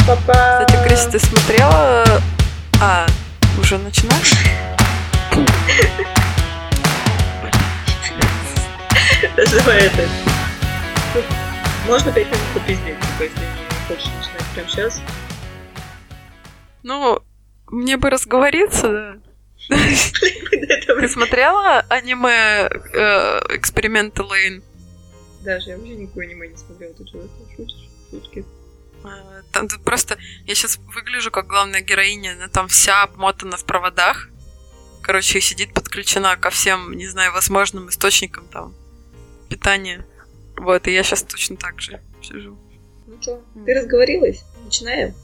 Кстати, Крис, ты смотрела... А, уже начинаешь? Давай это... Можно 5 минут попиздеть, если не хочешь начинать прямо сейчас? Ну, мне бы разговориться, да. Ты смотрела аниме «Эксперимент Элэйн»? Даже я вообще никакое аниме не смотрела. Ты чего шутишь? Шутки. Там тут просто... Я сейчас выгляжу как главная героиня. Она там вся обмотана в проводах. Короче, сидит подключена ко всем, не знаю, возможным источникам там питания. Вот, и я сейчас точно так же сижу. Ну что, ты разговорилась? Начинаем?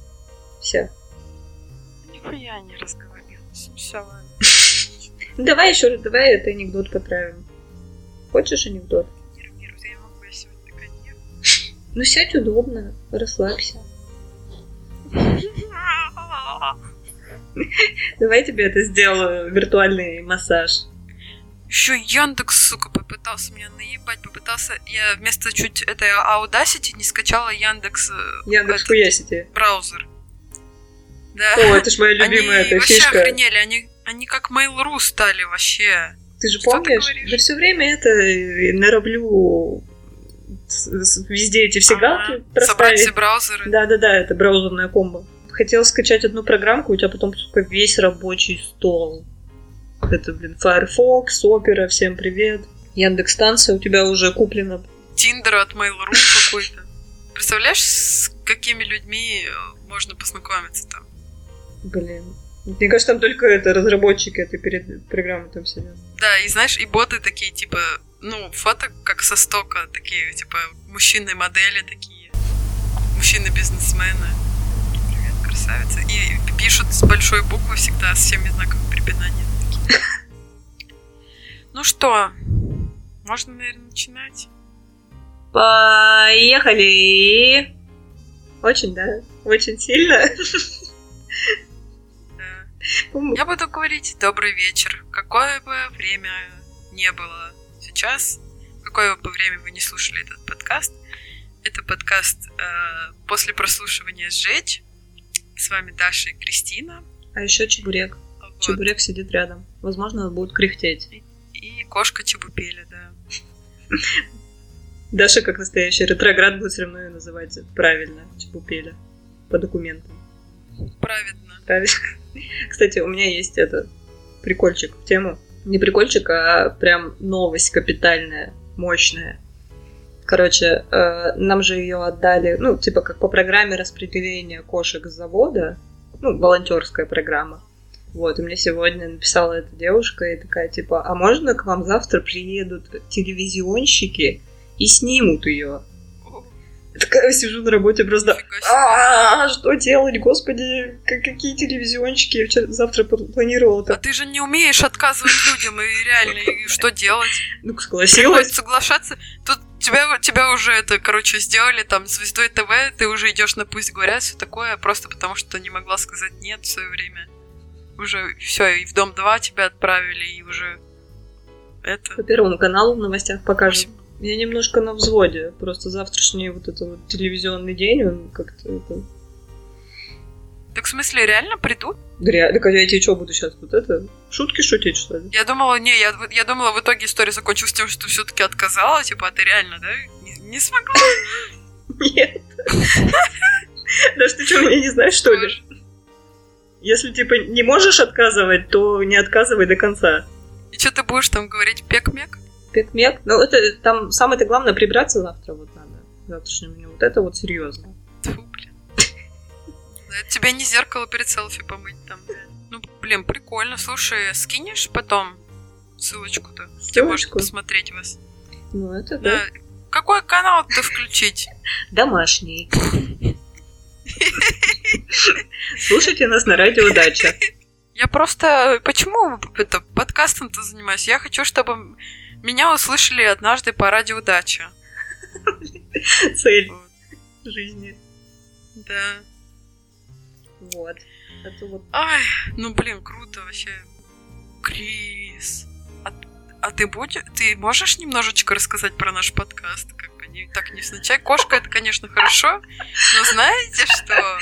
Вся. Нихуя не разговорилась. Все, ладно. Давай еще раз, давай этот анекдот поправим. Хочешь анекдот? Мир, я могу, я сегодня такая нервная. Ну сядь удобно, расслабься. Давай тебе это сделаю, виртуальный массаж. Еще Яндекс, сука, попытался меня наебать, попытался... Я вместо чуть этой Audacity не скачала Яндекс... Яндекс-хуясити. Браузер. Да. О, это ж моя любимая эта фишка. Они вообще охренели, они как Mail.ru стали вообще. Ты же что помнишь? Ты все время это нараблю везде эти все галки проставить. Собрать все браузеры. Да-да-да, это браузерная комбо. Хотела скачать одну программку, у тебя потом, сука, весь рабочий стол. Это, блин, Firefox, Opera, всем привет. Яндекс-станция у тебя уже куплена. Tinder от Mail.ru какой-то. Представляешь, с какими людьми можно познакомиться там? Блин. Мне кажется, там только это разработчики этой программы там сидят. Да, и знаешь, и боты такие, типа, ну, фото как со стока, такие, типа, мужчины-модели такие, мужчины-бизнесмены. Привет, красавица. И пишут с большой буквы всегда, с всеми знаками препинания. Ну что, можно, наверное, начинать? Поехали! Очень, да? Очень сильно? Я буду говорить «Добрый вечер». Какое бы время не было сейчас, какое бы время вы не слушали этот подкаст, это подкаст «После прослушивания сжечь». С вами Даша и Кристина. А еще Чебурек. Вот. Чебурек сидит рядом. Возможно, будут кряхтеть. И кошка Чебупеля, да. Даша, как настоящий ретроград, будет все равно ее называть правильно. Чебупеля. По документам. Праведно. Правильно. Кстати, у меня есть это прикольчик в тему. Не прикольчик, а прям новость капитальная, мощная. Короче, нам же ее отдали, ну, типа как по программе распределения кошек с завода, ну, волонтерская программа. Вот, и мне сегодня написала эта девушка и такая, типа, а можно к вам завтра приедут телевизионщики и снимут ее? Я такая сижу на работе просто, что делать, господи, какие телевизионщики, я завтра планировала так. А ты же не умеешь отказывать людям, и реально, и что делать? Ну, согласилась. Соглашаться, тут тебя уже это, короче, сделали, там, Звездой ТВ, ты уже идешь на «Пусть говорят», все такое, просто потому что не могла сказать «нет» в свое время. Уже все, и в Дом-2 тебя отправили, и уже это... По Первому каналу в новостях покажут. Я немножко на взводе. Просто завтрашний вот этот вот телевизионный день, он как-то это... Так в смысле, реально придут? Так я тебе что буду сейчас вот это? Шутки шутить, что ли? Я думала, я думала, в итоге история закончилась тем, что все-таки отказала, типа, а ты реально, да? Не смогла? Нет. Даже ты что, меня не знаешь, что ли? Если, типа, не можешь отказывать, то не отказывай до конца. И что ты будешь там говорить? Пек-мек? Пек-мек? Ну, это там самое-то главное прибраться завтра вот надо. Завтрашнего дня. Вот это вот серьезно. Тьфу, блин. Это тебя не зеркало перед селфи помыть там. Ну, блин, прикольно. Слушай, скинешь потом ссылочку-то? Где можно посмотреть вас? Ну, это да. Какой канал-то включить? Домашний. Слушайте нас на Радио Удача. Я просто... Почему это подкастом-то занимаюсь? Я хочу, чтобы меня услышали однажды по Радио Удача. Цель жизни. Да. Вот. Ай, ну блин, круто вообще. Крис. А ты можешь немножечко рассказать про наш подкаст? Как бы не так не сначала. Кошка — это, конечно, хорошо, но знаете что?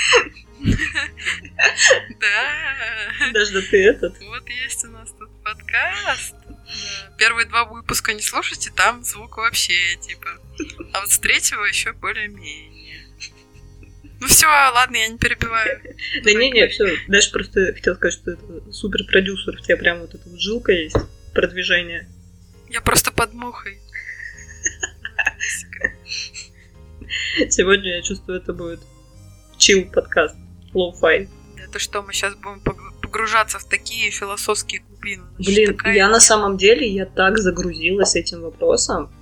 Да. Даже ты этот. Вот есть у нас тут подкаст. Первые два выпуска не слушайте, там звук вообще, типа. А вот с третьего еще более-менее. Ну все, ладно, я не перебиваю. Да не, все. Даша просто хотела сказать, что это суперпродюсер. У тебя прям вот эта вот жилка есть. Продвижение. Я просто под мухой. Сегодня, я чувствую, это будет чил-подкаст. Лоу-фай. Это что, мы сейчас будем погружаться в такие философские глубины? Блин, я на самом деле, я так загрузилась этим вопросом.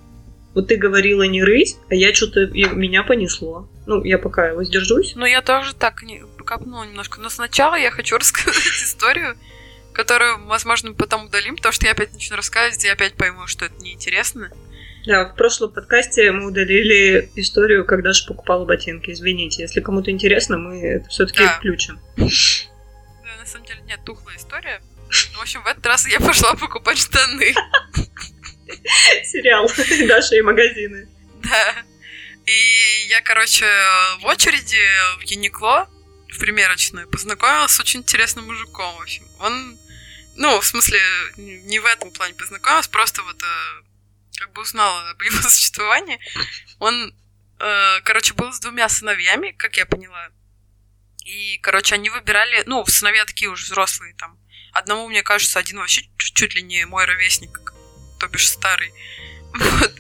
Вот ты говорила не рыть, а я что-то... Меня понесло. Ну, я пока воздержусь. Ну, я тоже так копнула немножко. Но сначала я хочу рассказать историю, которую, возможно, мы потом удалим, потому что я опять начну рассказывать, и я опять пойму, что это неинтересно. Да, в прошлом подкасте мы удалили историю, как Даша покупала ботинки. Извините, если кому-то интересно, мы это все-таки включим. Да, на самом деле, нет, тухлая история. В общем, в этот раз я пошла покупать штаны. Сериал «Даша и магазины». Да. И я, короче, в очереди в Юникло, в примерочную, познакомилась с очень интересным мужиком, в общем. Он... Ну, в смысле, не в этом плане познакомилась, просто вот как бы узнала об его существовании. Он, короче, был с двумя сыновьями, как я поняла. И, короче, они выбирали... Ну, сыновья такие уже взрослые там. Одному, мне кажется, один вообще чуть ли не мой ровесник, то бишь старый. Вот.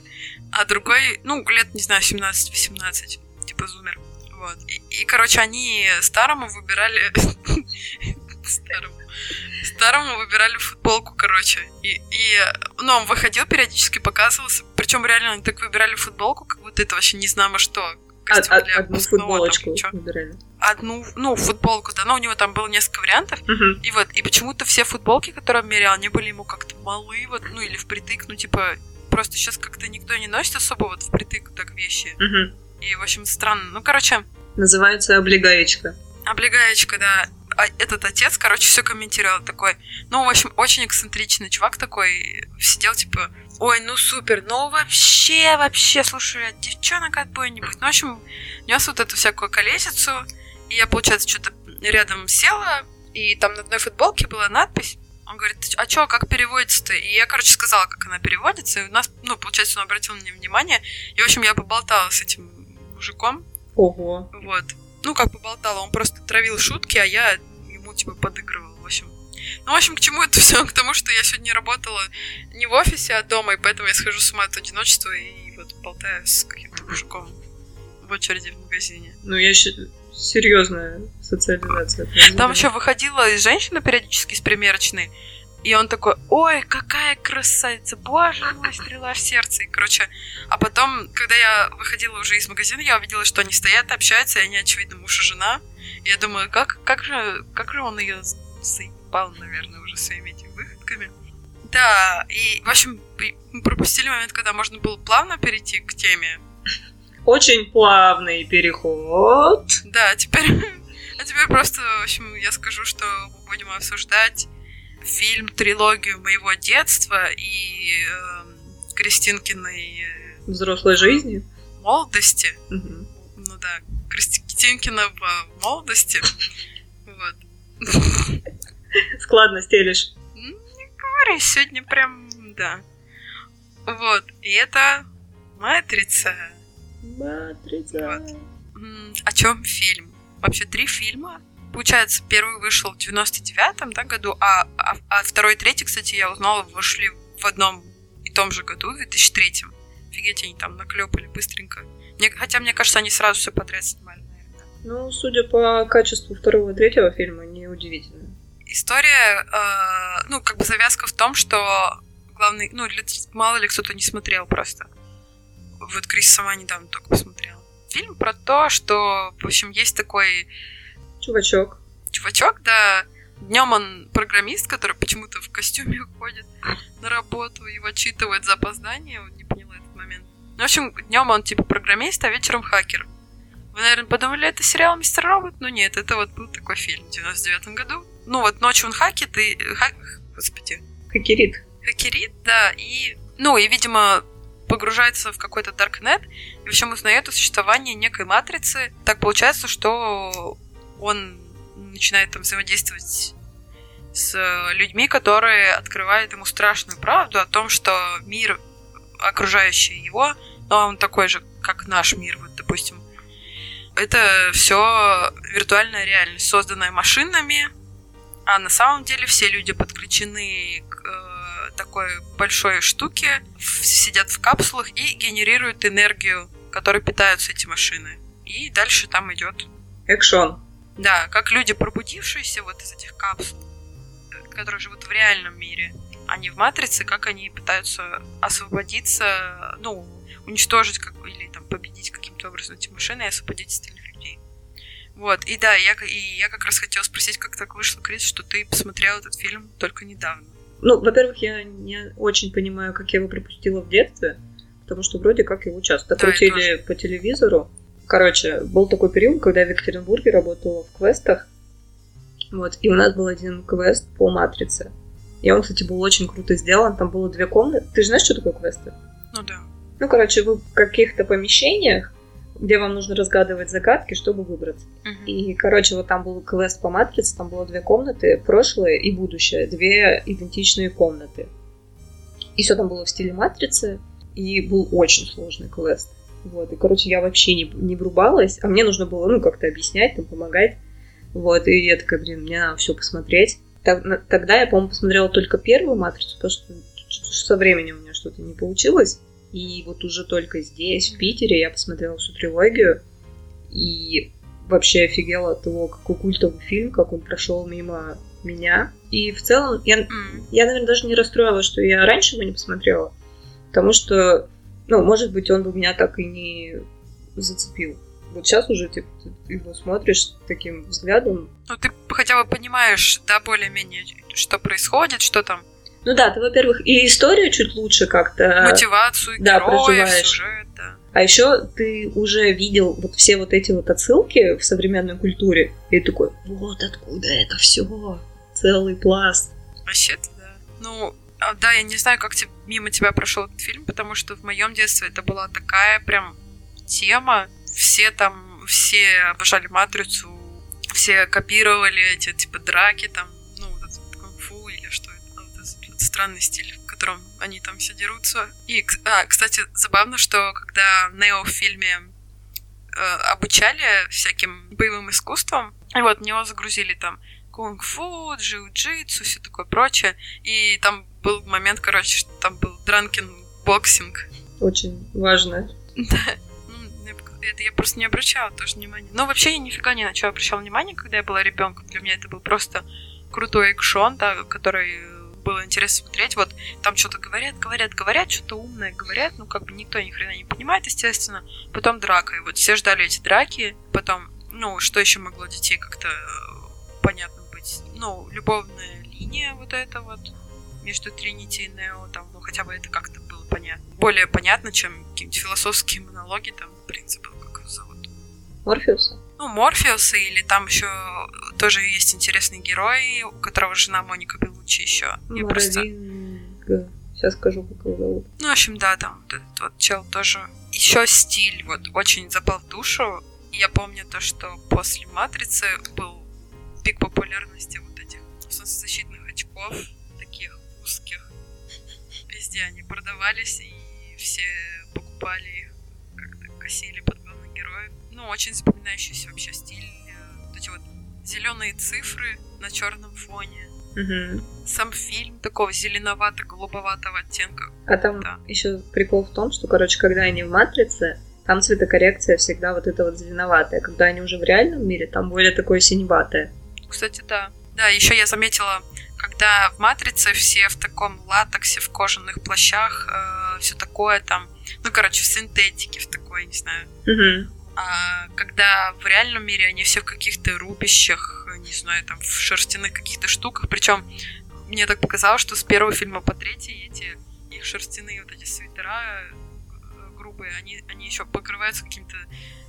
А другой, ну, лет, не знаю, 17-18, типа зумер. Вот. И, короче, они старому выбирали футболку, короче. Ну, он выходил периодически, показывался. Причем реально они так выбирали футболку, как будто это вообще незнамо что. Костюм для одну футболочку там, выбирали. Одну, ну, футболку, да. Но у него там было несколько вариантов. Uh-huh. И вот, и почему-то все футболки, которые он мерял, они были ему как-то малы, вот, ну, или впритык, ну, типа, просто сейчас как-то никто не носит особо вот впритык так вещи. Uh-huh. И, в общем, странно. Ну, короче... Называется облегаечка. Облегаечка, да. А этот отец, короче, все комментировал такой. Ну, в общем, очень эксцентричный чувак такой. Сидел, типа, ой, ну супер, ну вообще, слушай, от девчонок отбой-нибудь. Ну, в общем, нес вот эту всякую колесицу. И я, получается, что-то рядом села. И там на одной футболке была надпись. Он говорит, а чё, как переводится-то? И я, короче, сказала, как она переводится. И у нас, ну, получается, он обратил на меня внимание. И, в общем, я поболтала с этим мужиком. Ого. Вот. Ну, как поболтала, он просто травил шутки, а я ему, типа, подыгрывала, в общем. Ну, в общем, к чему это все? К тому, что я сегодня работала не в офисе, а дома, и поэтому я схожу с ума от одиночества и вот болтаю с каким-то мужиком в очереди в магазине. Ну, я считаю... Серьезная социализация. Там еще выходила женщина периодически из примерочной, и он такой, ой, какая красавица, боже мой, стрела в сердце. И, короче, а потом, когда я выходила уже из магазина, я увидела, что они стоят, общаются, и они, очевидно, муж и жена. И я думаю, как же он ее заебал, наверное, уже своими этими выходками. Да, и, в общем, мы пропустили момент, когда можно было плавно перейти к теме. Очень плавный переход. Да, теперь просто, в общем, я скажу, что мы будем обсуждать фильм-трилогию моего детства и Кристинкиной... Взрослой жизни? Молодости. Угу. Ну да, Кристинкина в молодости. Вот. Складно стелишь. Не говори, сегодня прям, да. Вот, и это «Матрица». Матрица. Вот. О чем фильм? Вообще 3 фильма. Получается, первый вышел в 99-м году, а второй и третий, кстати, я узнала, вышли в одном и том же году, в 2003-м. Офигеть, они там наклепали быстренько. Хотя, мне кажется, они сразу все подряд снимали, наверное. Ну, судя по качеству второго и третьего фильма, неудивительно. История, ну, как бы завязка в том, что главный, ну, мало ли кто-то не смотрел просто. Вот Крис сама недавно только посмотрела. Фильм про то, что, в общем, есть такой... Чувачок, да. Днем он программист, который почему-то в костюме уходит на работу, его отчитывают за опоздание. Вот не поняла этот момент. Ну, в общем, днем он типа программист, а вечером хакер. Вы, наверное, подумали, это сериал «Мистер Робот», но нет, это вот был такой фильм в 99-м году. Ну вот ночью он хакерит и... Господи. Хакерит. хакерит, да, и, ну, и, видимо, погружается в какой-то даркнет, и, в общем, узнает о существовании некой матрицы. Так получается, что он начинает там взаимодействовать с людьми, которые открывают ему страшную правду о том, что мир, окружающий его, ну, он такой же, как наш мир, вот, допустим. Это все виртуальная реальность, созданная машинами, а на самом деле все люди подключены к такой большой штуке, сидят в капсулах и генерируют энергию, которой питаются эти машины. И дальше там идет экшон. Да, как люди, пробудившиеся вот из этих капсул, которые живут в реальном мире, а не в матрице, как они пытаются освободиться, ну, уничтожить как, или там победить каким-то образом эти машины и освободить остальных людей. Вот, и да, я как раз хотела спросить, как так вышло, Крис, что ты посмотрела этот фильм только недавно. Ну, во-первых, я не очень понимаю, как я его пропустила в детстве, потому что вроде как его часто крутили по телевизору. Короче, был такой период, когда я в Екатеринбурге работала в квестах, вот, и у нас был один квест по «Матрице». И он, кстати, был очень круто сделан, там было 2 комнаты. Ты же знаешь, что такое квесты? Ну да. Ну, короче, вы в каких-то помещениях, где вам нужно разгадывать загадки, чтобы выбраться. Uh-huh. И, короче, вот там был квест по «Матрице», там было 2 комнаты, прошлое и будущее, 2 идентичные комнаты. И все там было в стиле «Матрицы», и был очень сложный квест. Вот, и, короче, я вообще не врубалась, а мне нужно было, ну, как-то объяснять, там, помогать. Вот, и я такая, блин, мне надо все посмотреть. Тогда я, по-моему, посмотрела только 1-ю «Матрицу», потому что со временем у меня что-то не получилось. И вот уже только здесь, в Питере, я посмотрела всю трилогию и вообще офигела от того, какой культовый фильм, как он прошел мимо меня. И в целом я, наверное, даже не расстроилась, что я раньше его не посмотрела, потому что, ну, может быть, он бы меня так и не зацепил. Вот сейчас уже типа, ты его смотришь таким взглядом. Ну, ты хотя бы понимаешь, да, более-менее, что происходит, что там. Ну да, ты, во-первых, и историю чуть лучше как-то... Мотивацию, да, героев, сюжет, да. А еще ты уже видел вот все вот эти вот отсылки в современной культуре, и такой, вот откуда это все, целый пласт. Вообще-то, да. Ну, да, я не знаю, как мимо тебя прошел этот фильм, потому что в моем детстве это была такая прям тема. Все обожали «Матрицу», все копировали эти, типа, драки, там, ну, вот этот кунг-фу или что это, вот этот странный стиль, в котором они там все дерутся. И, кстати, забавно, что когда Нео в фильме обучали всяким боевым искусствам, и вот в него загрузили там кунг-фу, джиу-джитсу, все такое прочее, и там был момент, короче, что там был дранкен-боксинг. Очень важно. Да. Это я просто не обращала тоже внимания. Ну, вообще, я нифига ни на что обращала внимание, когда я была ребенком. Для меня это был просто крутой экшон, да, который было интересно смотреть. Вот там что-то говорят, что-то умное говорят. Ну, как бы никто ни хрена не понимает, естественно. Потом драка. И вот все ждали эти драки. Потом, ну, что еще могло детей как-то понятно быть? Ну, любовная линия вот эта вот между Тринити и Нео. Там, ну, хотя бы это как-то было понятно. Более понятно, чем какие-нибудь философские монологи там. В принципе, как его зовут? Морфеуса. Ну, Морфеуса, или там еще тоже есть интересный герой, у которого жена Моника Белуччи еще. Меровинген. Сейчас скажу, как его зовут. Ну, в общем, да, там вот этот вот чел тоже. Еще стиль вот очень запал в душу. И я помню то, что после «Матрицы» был пик популярности вот этих солнцезащитных очков, таких узких. Везде они продавались, и все покупали их. Косили под главных героев. Ну, очень запоминающийся вообще стиль. Вот эти вот зеленые цифры на черном фоне. Угу. Сам фильм такого зеленовато-голубоватого оттенка. А там да. Еще прикол в том, что, короче, когда они в «Матрице», там цветокоррекция всегда вот эта вот зеленоватая. Когда они уже в реальном мире, там более такое синеватое. Кстати, да. Да, еще я заметила, когда в «Матрице» все в таком латексе, в кожаных плащах, все такое там. Ну, короче, в синтетике, в такой, не знаю. Uh-huh. А когда в реальном мире они все в каких-то рубищах, не знаю, там, в шерстяных каких-то штуках. Причем мне так показалось, что с 1-го фильма по 3-й эти их шерстяные вот эти свитера грубые, они еще покрываются какими-то,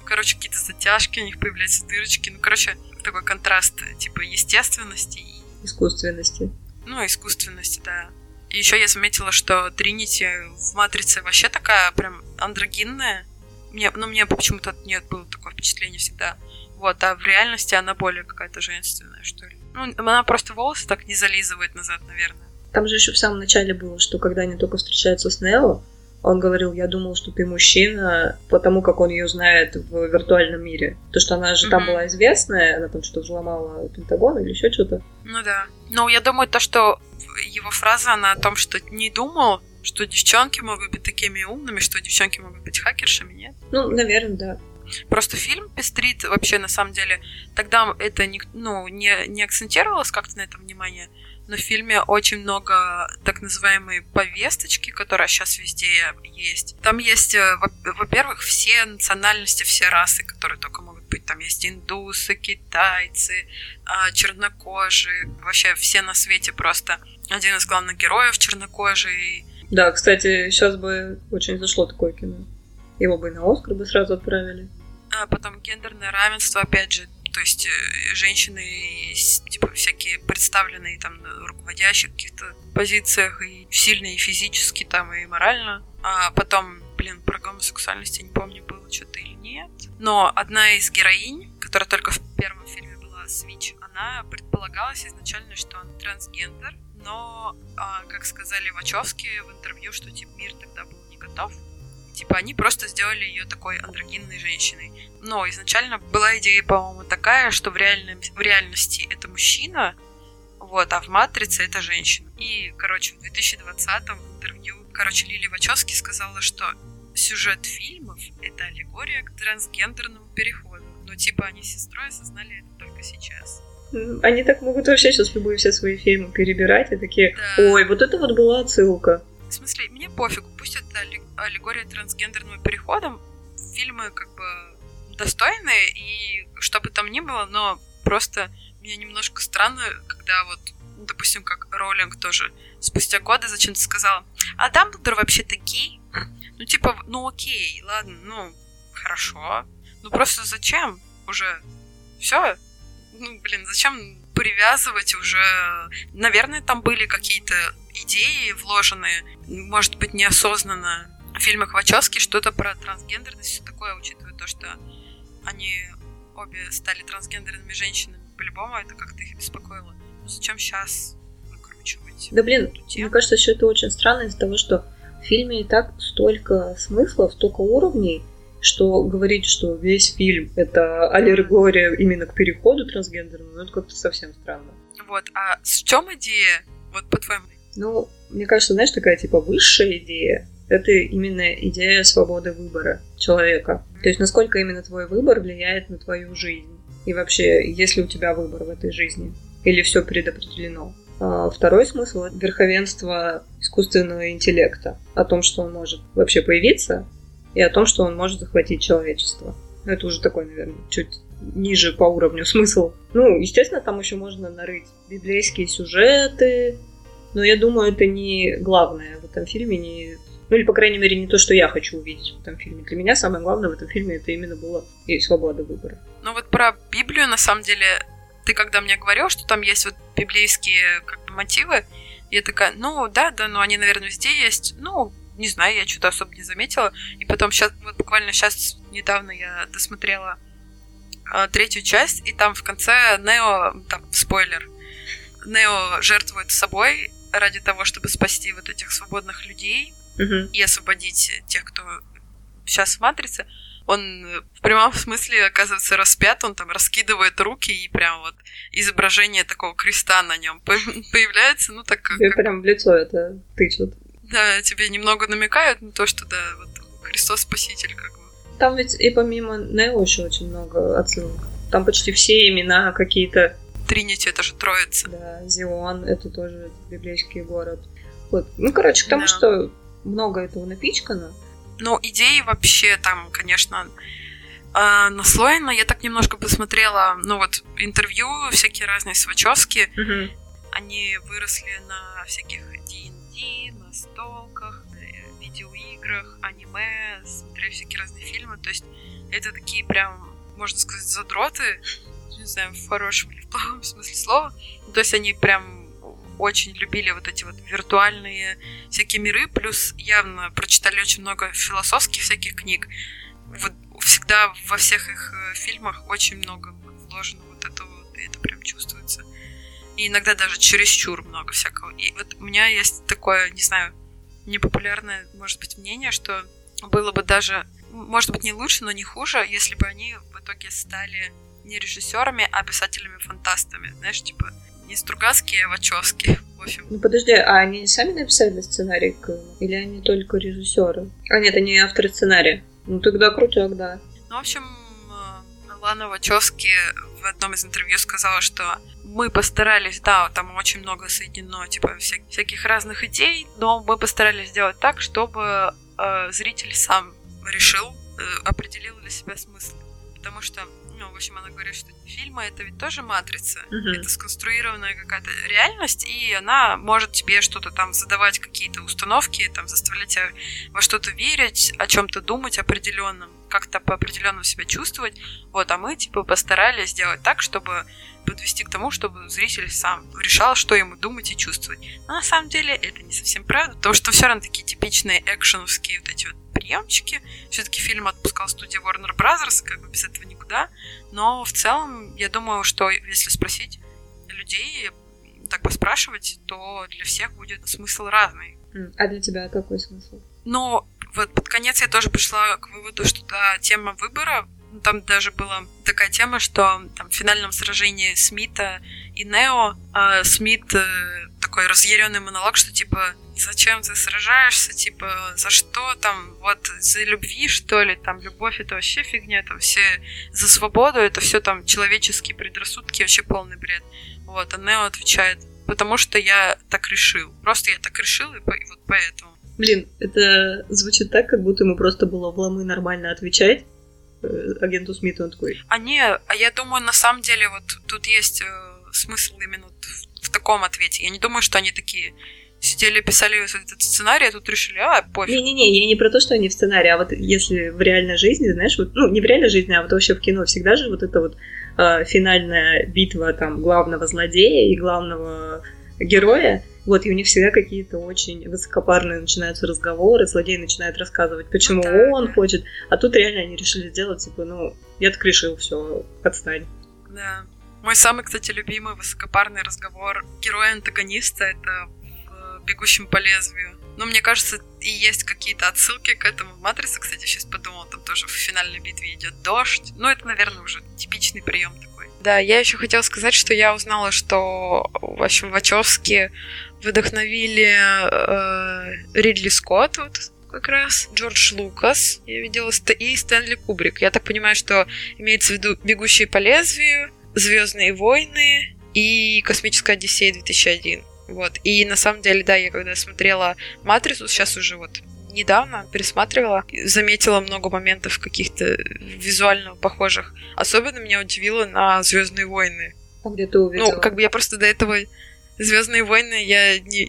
короче, какие-то затяжки, у них появляются дырочки. Ну, короче, такой контраст, типа, естественности и... искусственности. Ну, искусственности, да. И еще я заметила, что Тринити в «Матрице» вообще такая прям андрогинная. Мне почему-то от нее было такое впечатление всегда. Вот, а в реальности она более какая-то женственная, что ли. Ну, она просто волосы так не зализывает назад, наверное. Там же еще в самом начале было, что когда они только встречаются с Нео, он говорил: я думал, что ты мужчина, потому как он ее знает в виртуальном мире. То, что она же там была известная, она там что-то взломала Пентагон или еще что-то. Ну да. Но я думаю, то, что его фраза, она о том, что не думал, что девчонки могут быть такими умными, что девчонки могут быть хакершами, нет? Ну, наверное, да. Просто фильм пестрит вообще, на самом деле. Тогда это не акцентировалось как-то на это внимание. Но в фильме очень много так называемой повесточки, которая сейчас везде есть. Там есть, во-первых, все национальности, все расы, которые только могут быть. Там есть индусы, китайцы, чернокожие. Вообще все на свете просто. Один из главных героев чернокожий. Да, кстати, сейчас бы очень зашло такое кино. Его бы и на Оскар бы сразу отправили. А потом гендерное равенство, опять же. То есть женщины, типа, всякие представленные там на руководящих каких-то позициях, и сильные и физически, там, и морально. А потом, про гомосексуальность я не помню, было что-то или нет. Но одна из героинь, которая только в первом фильме была, Свич, она предполагалась изначально, что она трансгендер. Но, как сказали Вачовски в интервью, что типа мир тогда был не готов. Типа, они просто сделали ее такой андрогинной женщиной. Но изначально была идея, по-моему, такая, что в реальности это мужчина, вот, а в «Матрице» это женщина. И, короче, в 2020-м в интервью, Лили Вачовски сказала, что сюжет фильмов — это аллегория к трансгендерному переходу. Но, типа, они с сестрой осознали это только сейчас. Они так могут вообще сейчас любые все свои фильмы перебирать и такие: да. Ой, вот это вот была отсылка. В смысле, мне пофигу, пусть это аллегория трансгендерного перехода, фильмы как бы достойные, и что бы там ни было, но просто мне немножко странно, когда вот, допустим, как Роулинг тоже спустя годы зачем-то сказала: а Дамблдор вообще-то гей? Ну типа, ну окей, ладно, ну хорошо, ну просто зачем уже? Все? Ну блин, зачем привязывать уже? Наверное, там были какие-то идеи вложенные, может быть, неосознанно в фильмах Вачовски, что-то про трансгендерность, все такое, учитывая то, что они обе стали трансгендерными женщинами. По-любому это как-то их беспокоило. Но зачем сейчас выкручивать? Да блин, мне кажется, что это очень странно из-за того, что в фильме и так столько смыслов, столько уровней, что говорить, что весь фильм это аллегория именно к переходу трансгендерному, ну это как-то совсем странно. Вот, а в чем идея, вот по-твоему? Ну, мне кажется, знаешь, такая типа высшая идея — это именно идея свободы выбора человека. То есть насколько именно твой выбор влияет на твою жизнь. И вообще, есть ли у тебя выбор в этой жизни? Или все предопределено? А второй смысл — это верховенство искусственного интеллекта. О том, что он может вообще появиться, и о том, что он может захватить человечество. Ну, это уже такой, наверное, чуть ниже по уровню смысл. Ну, естественно, там еще можно нарыть библейские сюжеты. Но я думаю, это не главное в этом фильме. Ну или, по крайней мере, не то, что я хочу увидеть в этом фильме. Для меня самое главное в этом фильме это именно была и свобода выбора. Ну вот про Библию, на самом деле, ты когда мне говорил, что там есть вот библейские как бы мотивы, я такая: ну да, но они, наверное, везде есть. Ну, не знаю, я что-то особо не заметила. И потом сейчас, вот буквально сейчас, недавно я досмотрела третью часть, и там в конце Нео, там, спойлер, Нео жертвует собой ради того, чтобы спасти вот этих свободных людей и освободить тех, кто сейчас в «Матрице». Он в прямом смысле оказывается распят, он там раскидывает руки, и прям вот изображение такого креста на нем появляется, ну так как... Тебе прям в лицо это тычут. Да, тебе немного намекают на то, что да, вот Христос Спаситель как бы. Там ведь и помимо Нео еще очень много отсылок. Там почти все имена какие-то... Тринити — это же Троица. Да, Зион — это тоже библейский город. Вот. Ну, короче, к тому, что много этого напичкано. Ну, идеи вообще там, конечно, наслоено. Я так немножко посмотрела, ну вот, интервью всякие разные с Вачовски. Угу. Они выросли на всяких D&D, настолках, видеоиграх, аниме, смотрели всякие разные фильмы. То есть это такие прям, можно сказать, задроты. Не знаю, в хорошем или в плохом смысле слова. То есть они прям очень любили вот эти вот виртуальные всякие миры, плюс явно прочитали очень много философских всяких книг. Вот всегда во всех их фильмах очень много вложено вот этого, вот, и это прям чувствуется. И иногда даже чересчур много всякого. И вот у меня есть такое, не знаю, непопулярное, может быть, мнение, что было бы даже, может быть, не лучше, но не хуже, если бы они в итоге стали не режиссерами, а писателями-фантастами. Знаешь, типа, не Стругацкие, а Вачовски. В общем. Ну подожди, а они сами написали сценарий? Или они только режиссеры? А нет, они авторы сценария. Ну тогда крутяк, да. Ну, в общем, Лана Вачовски в одном из интервью сказала, что мы постарались, да, там очень много соединено, типа, всяких разных идей, но мы постарались сделать так, чтобы зритель сам решил, определил для себя смысл. Потому что, ну, в общем, она говорит, что фильмы — это ведь тоже матрица. Mm-hmm. Это сконструированная какая-то реальность, и она может тебе что-то там задавать, какие-то установки, там, заставлять тебя во что-то верить, о чем-то думать определенном, как-то по-определенному себя чувствовать. Вот, а мы, типа, постарались сделать так, чтобы подвести к тому, чтобы зритель сам решал, что ему думать и чувствовать. Но на самом деле это не совсем правда, потому что все равно такие типичные экшеновские вот эти вот приемчики. Все-таки фильм отпускал студия Warner Brothers, как бы без этого никуда. Но в целом, я думаю, что если спросить людей, так поспрашивать, то для всех будет смысл разный. А для тебя какой смысл? Ну, вот под конец я тоже пришла к выводу, что да, тема выбора, там даже была такая тема, что там, в финальном сражении Смита и Нео Смит такой разъяренный монолог, что типа зачем ты сражаешься, типа за что там, вот за любви что ли, там любовь это вообще фигня, там все за свободу, это все там человеческие предрассудки, вообще полный бред. Вот, а Нео отвечает, потому что я так решил, просто я так решил и вот поэтому. Блин, это звучит так, как будто ему просто было в ломы нормально отвечать. Агенту Смиту он такой. А не, а я думаю, на самом деле, вот тут есть смысл именно в таком ответе. Я не думаю, что они такие сидели, писали этот сценарий, а тут решили, пофиг. Не-не-не, я не про то, что они в сценарии, а вот если в реальной жизни, знаешь, вот, ну, не в реальной жизни, а вот вообще в кино всегда же вот эта вот финальная битва там главного злодея и главного героя. Вот, и у них всегда какие-то очень высокопарные начинаются разговоры, злодей начинает рассказывать, почему он хочет. А тут реально они решили сделать, типа, ну, я так решил, все, отстань. Да. Мой самый, кстати, любимый высокопарный разговор героя-антагониста — это в «Бегущем по лезвию». Но мне кажется, и есть какие-то отсылки к этому. «Матрица», кстати, сейчас подумала, там тоже в финальной битве идет дождь. Ну, это, наверное, уже типичный прием такой. Да, я еще хотела сказать, что я узнала, что, в общем, Вачовски вдохновили Ридли Скотт, вот, как раз, Джордж Лукас, я видела, и Стэнли Кубрик. Я так понимаю, что имеется в виду «Бегущие по лезвию», «Звездные войны» и «Космическая Одиссея 2001». Вот. И на самом деле, да, я когда смотрела «Матрицу», сейчас уже вот недавно пересматривала, заметила много моментов каких-то визуально похожих. Особенно меня удивило на «Звездные войны». А где ты увидела? Ну, как бы я просто до этого... «Звездные войны» я не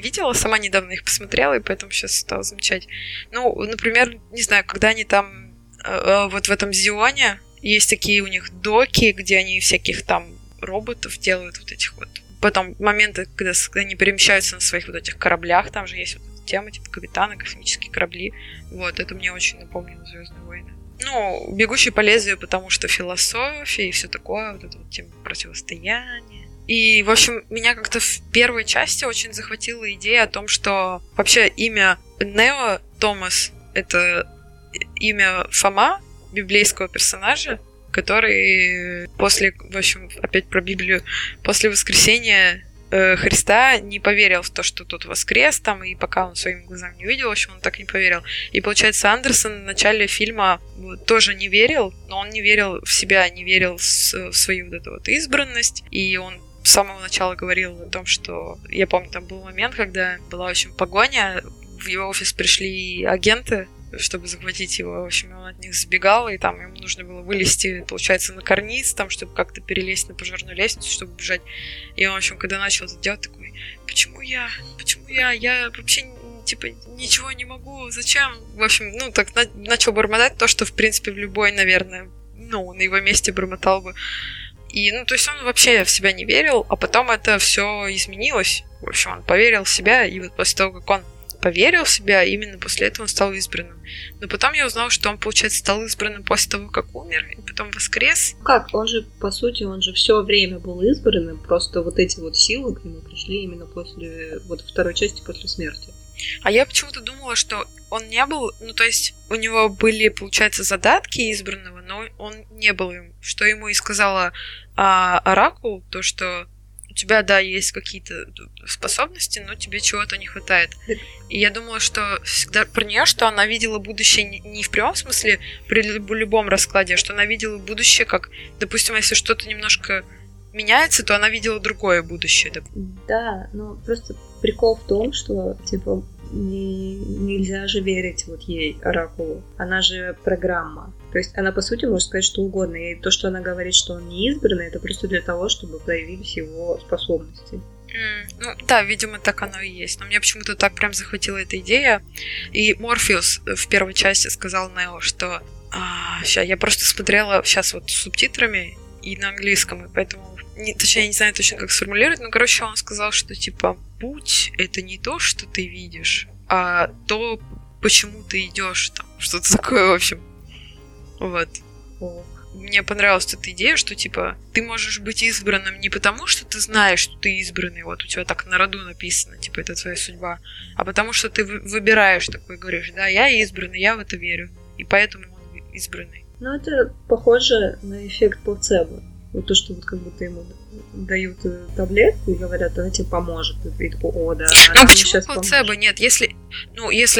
видела, сама недавно их посмотрела, и поэтому сейчас стала замечать. Ну, например, не знаю, когда они там, вот в этом Зионе, есть такие у них доки, где они всяких там роботов делают, вот этих вот. Потом моменты, когда они перемещаются на своих вот этих кораблях, там же есть вот эта тема, типа капитаны, космические корабли. Вот, это мне очень напомнило «Звездные войны». Ну, «Бегущий по лезвию», потому что философия и все такое, вот эта вот тема противостояния. И, в общем, меня как-то в первой части очень захватила идея о том, что вообще имя Нео Томас — это имя Фома, библейского персонажа, который после, в общем, опять про Библию, после воскресения Христа не поверил в то, что тот воскрес, там, и пока он своими глазами не видел, в общем, он так не поверил. И, получается, Андерсон в начале фильма тоже не верил, но он не верил в себя, не верил в свою вот эту вот избранность, и он с самого начала говорил о том, что... Я помню, там был момент, когда была, в общем, погоня, в его офис пришли агенты, чтобы захватить его, в общем, он от них сбегал, и там ему нужно было вылезти, получается, на карниз, там, чтобы как-то перелезть на пожарную лестницу, чтобы бежать. И он, в общем, когда начал это делать, такой, почему я? Я вообще, типа, ничего не могу, зачем? В общем, ну, так начал бормотать то, что, в принципе, в любой, наверное, ну, на его месте бормотал бы. И, ну, то есть он вообще в себя не верил, а потом это все изменилось. В общем, он поверил в себя, и вот после того, как он поверил в себя, именно после этого он стал избранным. Но потом я узнала, что он, получается, стал избранным после того, как умер, и потом воскрес. Как? Он же, по сути, он же все время был избранным, просто вот эти вот силы к нему пришли именно после, вот второй части, после смерти. А я почему-то думала, что он не был, ну, то есть у него были, получается, задатки избранного, но он не был им. Что ему и сказала Оракул, то, что у тебя, да, есть какие-то способности, но тебе чего-то не хватает. И я думала, что всегда про нее, что она видела будущее не в прямом смысле, при любом раскладе, что она видела будущее как, допустим, если что-то немножко меняется, то она видела другое будущее. Да, ну, просто прикол в том, что, типа, нельзя же верить вот ей, Оракулу. Она же программа. То есть она, по сути, может сказать что угодно. И то, что она говорит, что он не избранный, это просто для того, чтобы проявились его способности. Ну, да, видимо, так оно и есть. Но мне почему-то так прям захватила эта идея. И Морфеус в первой части сказал Нео, что... Сейчас, я просто смотрела сейчас вот с субтитрами и на английском, и поэтому... Точнее, я не знаю точно, как сформулировать, но, короче, он сказал, что, типа, путь — это не то, что ты видишь, а то, почему ты идешь, там, что-то такое, в общем. Вот. Мне понравилась эта идея, что, типа, ты можешь быть избранным не потому, что ты знаешь, что ты избранный, вот, у тебя так на роду написано, типа, это твоя судьба, а потому что ты выбираешь такой, говоришь, да, я избранный, я в это верю, и поэтому он избранный. Ну, это похоже на эффект плацебо. Вот то, что вот как будто ему дают таблетку и говорят, она тебе поможет. И такой, о, да. Ну почему плацебо? Нет, если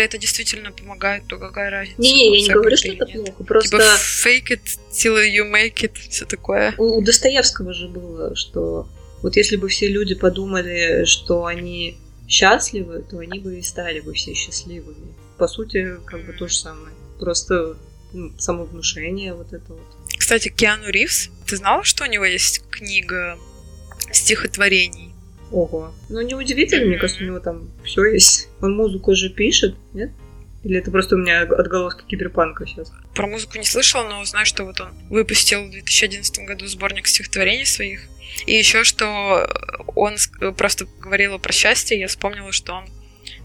это действительно помогает, то какая разница? Не, я не говорю, что это плохо. Просто... Типа fake it till you make it, все такое. У Достоевского же было, что вот если бы все люди подумали, что они счастливы, то они бы и стали бы все счастливыми. По сути, как бы то же самое. Просто самовнушение вот это вот. Кстати, Киану Ривз, ты знала, что у него есть книга стихотворений? Ого. Ну, неудивительно, мне кажется, у него там все есть. Он музыку же пишет, нет? Или это просто у меня отголоски киберпанка сейчас? Про музыку не слышала, но знаю, что вот он выпустил в 2011 году сборник стихотворений своих. И еще, что он просто говорил про счастье, я вспомнила, что он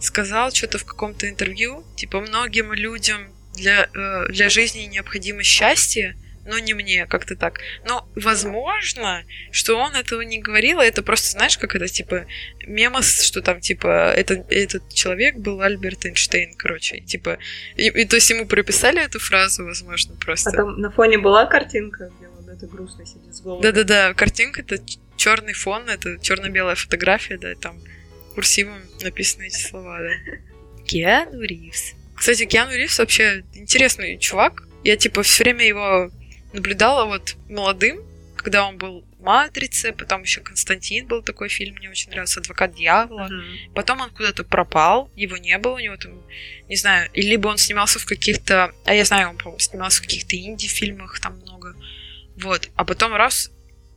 сказал что-то в каком-то интервью, типа, многим людям для жизни необходимо счастье, но не мне, как-то так. Но, возможно, что он этого не говорил, это просто, знаешь, как это, типа, мемос, что там, типа, этот человек был Альберт Эйнштейн, короче, типа, и то есть ему прописали эту фразу, возможно, просто. А там на фоне была картинка, где он это грустно сидит с головой? Да-да-да, картинка, это черный фон, это черно-белая фотография, да, и там курсивом написаны эти слова, да. Киану Ривз. Кстати, Киану Ривз вообще интересный чувак, я, типа, все время его... Наблюдала вот молодым, когда он был в «Матрице», потом еще «Константин» был такой фильм, мне очень нравился, «Адвокат дьявола». Uh-huh. Потом он куда-то пропал, его не было, у него там, не знаю, либо он снимался в каких-то... А я знаю, он, по-моему, снимался в каких-то инди-фильмах, там много. Вот. А потом раз,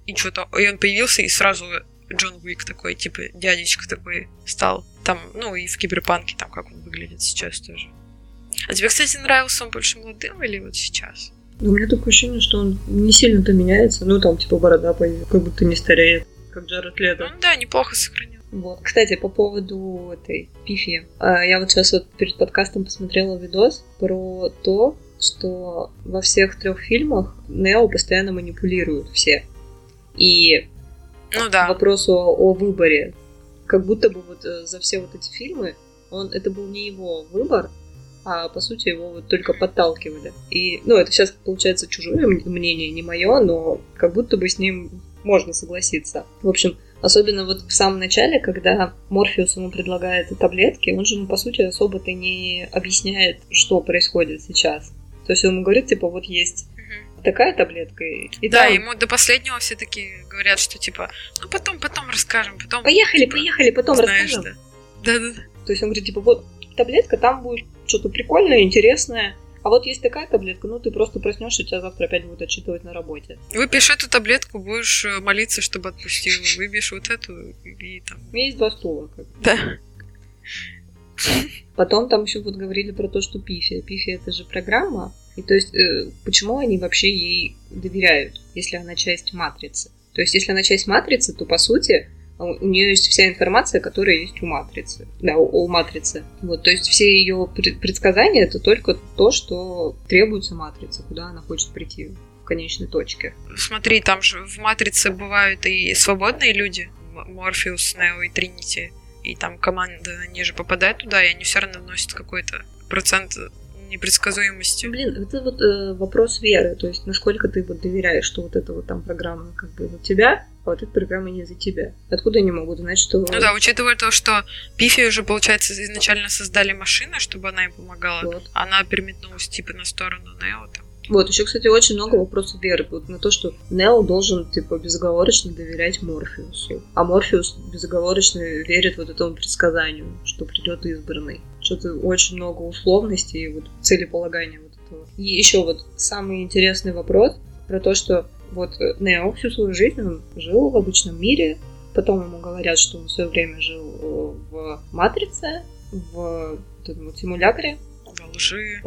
и что-то... И он появился, и сразу Джон Уик такой, типа, дядечка такой стал. Там, ну, и в «Киберпанке», там, как он выглядит сейчас тоже. А тебе, кстати, нравился он больше молодым или вот сейчас? У меня такое ощущение, что он не сильно-то меняется. Ну, там, типа, борода появилась, как будто не стареет, как Джаред Лето. Ну, да, неплохо сохранил. Вот. Кстати, по поводу этой пифи. Я вот сейчас вот перед подкастом посмотрела видос про то, что во всех 3 фильмах Нео постоянно манипулируют все. И ну, да. Вопрос о выборе. Как будто бы вот за все вот эти фильмы это был не его выбор, а по сути его вот только подталкивали. И, ну, это сейчас, получается, чужое мнение, не мое, но как будто бы с ним можно согласиться. В общем, особенно вот в самом начале, когда Морфеус ему предлагает таблетки, он же ему, по сути, особо-то не объясняет, что происходит сейчас. То есть он ему говорит, типа, вот есть такая таблетка. И да, там... ему до последнего все-таки говорят, что, типа, ну, потом расскажем, потом... Поехали, потом знаешь, расскажем. Да. То есть он говорит, типа, вот таблетка, там будет что-то прикольное, интересное. А вот есть такая таблетка, ну ты просто проснешься, тебя завтра опять будут отчитывать на работе. Выпиши эту таблетку, будешь молиться, чтобы отпустила. Выбьешь вот эту и там... У меня есть 2 стула. Да. Потом там еще вот говорили про то, что пифи. Пифи это же программа. И то есть, почему они вообще ей доверяют, если она часть матрицы? То есть, если она часть матрицы, то, по сути, у нее есть вся информация, которая есть у матрицы. Да, у матрицы. Вот, то есть, все ее предсказания — это только то, что требуется матрице, куда она хочет прийти в конечной точке. Смотри, там же в матрице бывают и свободные люди, Морфеус, Нео и Тринити, и там команда, они же попадают туда, и они все равно вносят какой-то процент непредсказуемости. Блин, это вот вопрос веры, то есть насколько ты вот доверяешь, что вот эта вот там программа как бы за тебя, а вот эта программа не за тебя. Откуда они могут знать, что... Ну да, учитывая то, что Пифи уже, получается, изначально создали машину, чтобы она им помогала, вот. Она переметнулась типа на сторону Нео там. Вот, еще, кстати, очень много вопросов веры вот, на то, что Нео должен, типа, безоговорочно доверять Морфеусу, а Морфеус безоговорочно верит вот этому предсказанию, что придет избранный. Что-то очень много условностей и вот целеполагания вот этого. И еще вот самый интересный вопрос про то, что вот Нео всю свою жизнь он жил в обычном мире, потом ему говорят, что он все время жил в матрице, в вот этом вот симулякре. Во лжи.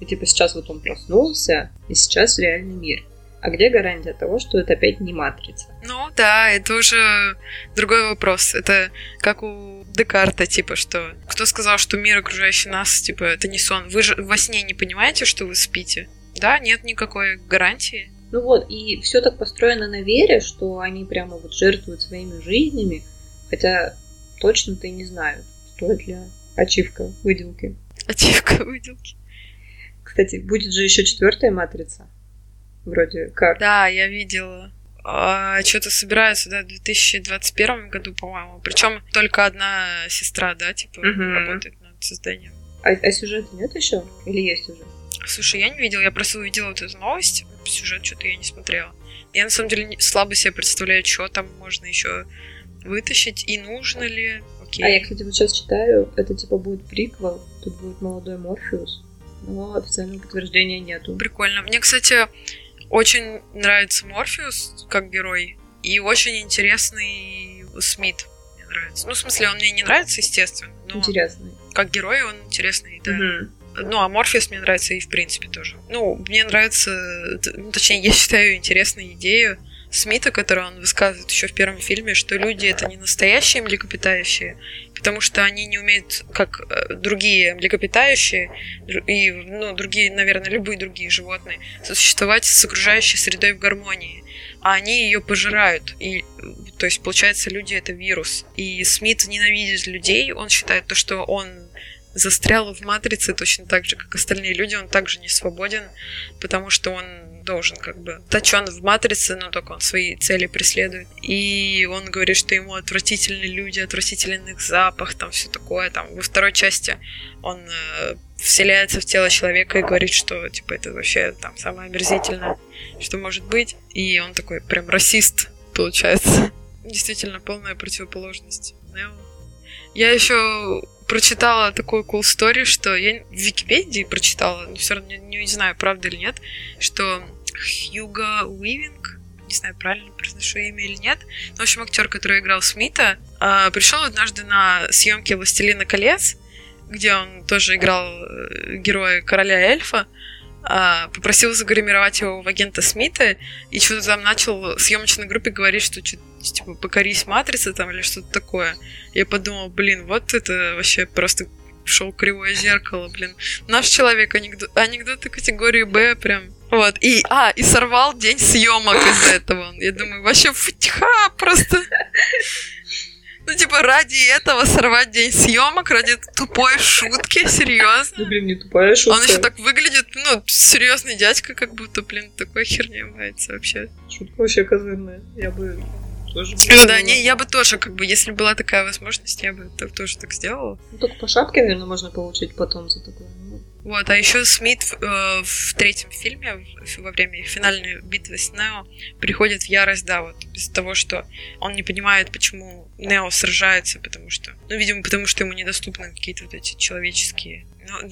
И типа сейчас вот он проснулся, и сейчас реальный мир. А где гарантия того, что это опять не матрица? Ну да, это уже другой вопрос. Это как у Декарта, типа, что... Кто сказал, что мир, окружающий нас, типа, это не сон? Вы же во сне не понимаете, что вы спите? Да, нет никакой гарантии. Ну вот, и все так построено на вере, что они прямо вот жертвуют своими жизнями, хотя точно-то и не знают, стоит ли ачивка выделки. Ачивка выделки. Кстати, будет же еще 4-я матрица. Вроде как. Да, я видела. Что-то собираются, да, в 2021 году, по-моему. Причем только одна сестра, да, типа, работает над созданием. А сюжета нет еще? Или есть уже? Слушай, я не видела. Я просто увидела вот эту новость. Сюжет что-то я не смотрела. Я, на самом деле, слабо себе представляю, что там можно еще вытащить. И нужно ли... Окей. А я, кстати, вот сейчас читаю. Это, типа, будет приквел. Тут будет молодой Морфеус. Но официального подтверждения нету. Прикольно. Мне, кстати, очень нравится Морфеус как герой. И очень интересный Смит мне нравится. Ну, в смысле, он мне не нравится, естественно. Но интересный. Как герой он интересный, да. Угу. Ну, а Морфеус мне нравится и в принципе тоже. Ну, мне нравится... Точнее, я считаю интересной идею Смита, которую он высказывает еще в первом фильме, что люди — это не настоящие млекопитающие, потому что они не умеют, как другие млекопитающие, и, ну, другие, наверное, любые другие животные, существовать с окружающей средой в гармонии, а они ее пожирают. И, то есть, получается, люди — это вирус. И Смит ненавидит людей, он считает то, что он застрял в матрице точно так же, как остальные люди, он также не свободен, потому что он должен как бы точен в матрице, но только он свои цели преследует. И он говорит, что ему отвратительны люди, отвратителен их запах, там все такое. Там во второй части он вселяется в тело человека и говорит, что типа это вообще там самое омерзительное, что может быть. И он такой прям расист, получается. Действительно, полная противоположность Нео. Я еще прочитала такую cool story, что я в Википедии прочитала, но все равно не знаю, правда или нет, что Хьюго Уивинг, не знаю, правильно произношу имя или нет, но, в общем, актер, который играл Смита, пришел однажды на съемки «Властелина колец», где он тоже играл героя короля-эльфа, попросил загримировать его в агента Смита, и что-то там начал в съемочной группе говорить, что типа покорись матрице там или что-то такое. Я подумала, блин, вот это вообще просто шоу «Кривое зеркало», блин. Наш человек, анекдоты категории «Б» прям. Вот, и сорвал день съемок из-за этого. Я думаю, вообще фатиха просто. Ну, типа, ради этого сорвать день съемок, ради тупой шутки, серьезно. Ну, блин, не тупая шутка. Он еще так выглядит, ну, серьезный дядька, как будто, блин, такой херня мается вообще. Шутка вообще козырная. Я бы тоже... Ну да, не, я бы тоже, как бы, если была такая возможность, я бы тоже так сделала. Ну, только по шапке, наверное, можно получить потом за такое. Вот, а еще Смит в третьем фильме, во время финальной битвы с Нео, приходит в ярость, да, вот, из-за того, что он не понимает, почему Нео сражается, потому что, ну, видимо, потому что ему недоступны какие-то вот эти человеческие, ну,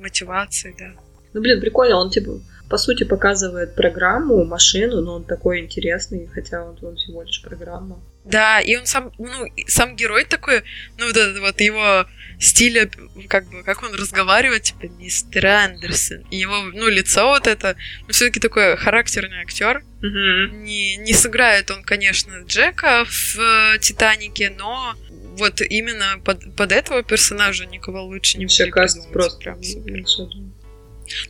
мотивации, да. Ну, блин, прикольно, он, типа, по сути, показывает программу, машину, но он такой интересный, хотя он всего лишь программа. Да, и он сам, ну, сам герой такой, ну, вот этот вот его стиль, как бы, как он разговаривает, типа, мистер Андерсон, и его, ну, лицо вот это, ну, все-таки такой характерный актер. Угу. Не сыграет он, конечно, Джека в «Титанике», но вот именно под этого персонажа никого лучше не могли придумать. Просто прям супер.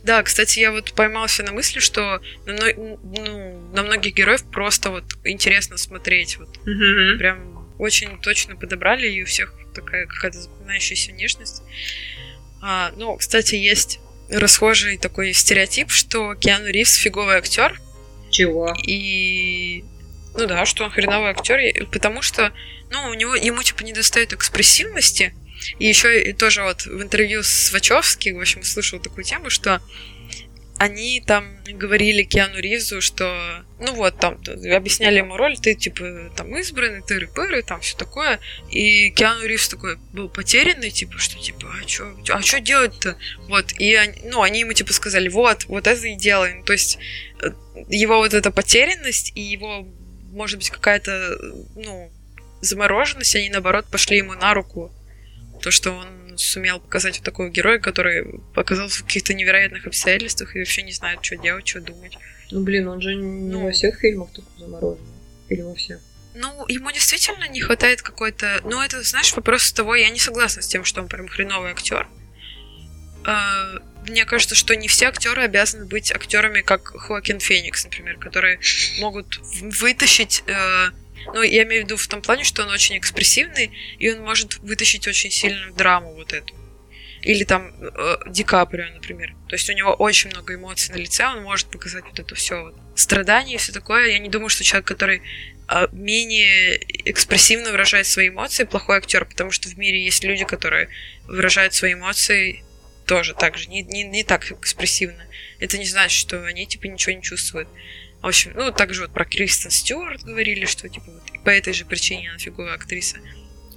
Да, кстати, я вот поймался на мысли, что на многих героев просто вот интересно смотреть. Вот. Mm-hmm. Прям очень точно подобрали, и у всех такая какая-то запоминающаяся внешность. Ну, кстати, есть расхожий такой стереотип, что Киану Ривз фиговый актер. Чего? И... Ну да, что он хреновый актер, потому что, ну, ему типа недостает экспрессивности. И еще и тоже вот в интервью с Вачовским, в общем, слышала такую тему, что они там говорили Киану Ривзу, что, ну вот, там, объясняли ему роль, ты, типа, там, избранный, тыры-пыры, там, все такое. И Киану Ривз такой был потерянный, типа, что, типа, а чё делать-то? Вот, и, ну, они ему, типа, сказали, вот это и делаем. То есть его вот эта потерянность и его, может быть, какая-то, ну, замороженность, они, наоборот, пошли ему на руку. То, что он сумел показать вот такого героя, который оказался в каких-то невероятных обстоятельствах и вообще не знает, что делать, что думать. Ну, блин, он же не во всех фильмах только заморожен. Или во всех. Ну, ему действительно не хватает какой-то... Ну, это, знаешь, вопрос того, я не согласна с тем, что он прям хреновый актер. Мне кажется, что не все актеры обязаны быть актерами, как Хоакин Феникс, например, которые могут вытащить... Ну, я имею в виду в том плане, что он очень экспрессивный, и он может вытащить очень сильную драму вот эту. Или там Ди Каприо, например. То есть у него очень много эмоций на лице, он может показать вот это все вот. Страдания и все такое. Я не думаю, что человек, который менее экспрессивно выражает свои эмоции, плохой актер, потому что в мире есть люди, которые выражают свои эмоции тоже так же, не так экспрессивно. Это не значит, что они типа ничего не чувствуют. В общем, ну, также вот про Кристен Стюарт говорили, что, типа, вот, и по этой же причине она фиговая актриса.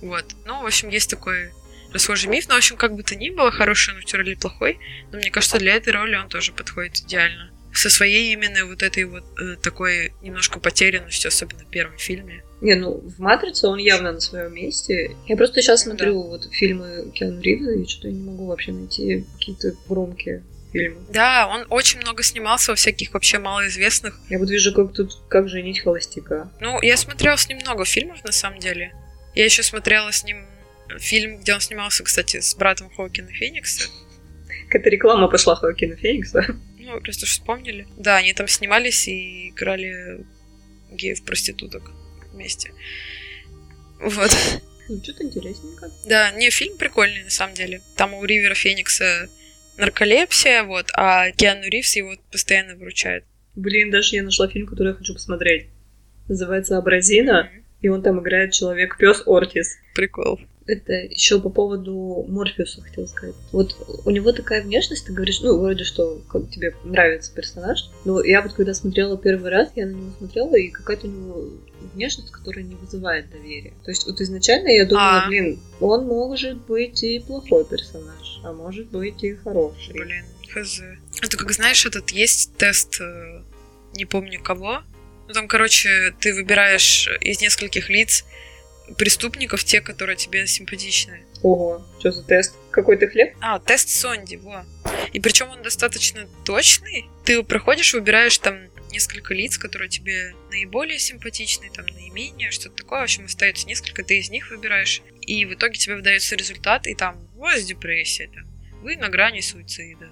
Вот. Ну, в общем, есть такой расхожий миф. Но, в общем, как бы то ни было, хороший он актер или плохой, но мне кажется, для этой роли он тоже подходит идеально. Со своей именно вот этой вот такой немножко потерянностью, особенно в первом фильме. Не, ну, в «Матрице» он явно на своем месте. Я просто сейчас смотрю вот фильмы Киану Ривза, и что-то не могу вообще найти какие-то громкие... фильмы. Да, он очень много снимался во всяких вообще малоизвестных. Я вот вижу, как тут «Как женить холостяка». Ну, я смотрела с ним много фильмов, на самом деле. Я еще смотрела с ним фильм, где он снимался, кстати, с братом Хоакина Феникса. Какая-то реклама пошла Хоакина Феникса. Ну, просто же вспомнили. Да, они там снимались и играли геев-проституток вместе. Вот. Ну, что-то интересненько. Да, не, фильм прикольный, на самом деле. Там у Ривера Феникса... нарколепсия, вот, а Киану Ривз его постоянно выручает. Блин, даже я нашла фильм, который я хочу посмотреть. Называется «Абразина», и он там играет человек-пёс Ортис. Прикол. Это еще по поводу Морфеуса хотела сказать. Вот у него такая внешность, ты говоришь, ну, вроде что, как тебе нравится персонаж, но я вот когда смотрела первый раз, я на него смотрела, и какая-то у него внешность, которая не вызывает доверия. То есть вот изначально я думала, блин, он может быть и плохой персонаж, а может быть и хороший. Блин, хз. А ты как знаешь, этот есть тест, не помню кого, ну там, короче, ты выбираешь из нескольких лиц преступников, те, которые тебе симпатичны. Ого, что за тест? Какой-то хлеб? А, тест Сонди, во. И причем он достаточно точный. Ты его проходишь, выбираешь там несколько лиц, которые тебе наиболее симпатичны, там, наименее, что-то такое. В общем, остается несколько, ты из них выбираешь. И в итоге тебе выдается результат, и там, у вас депрессия, там, вы на грани суицида.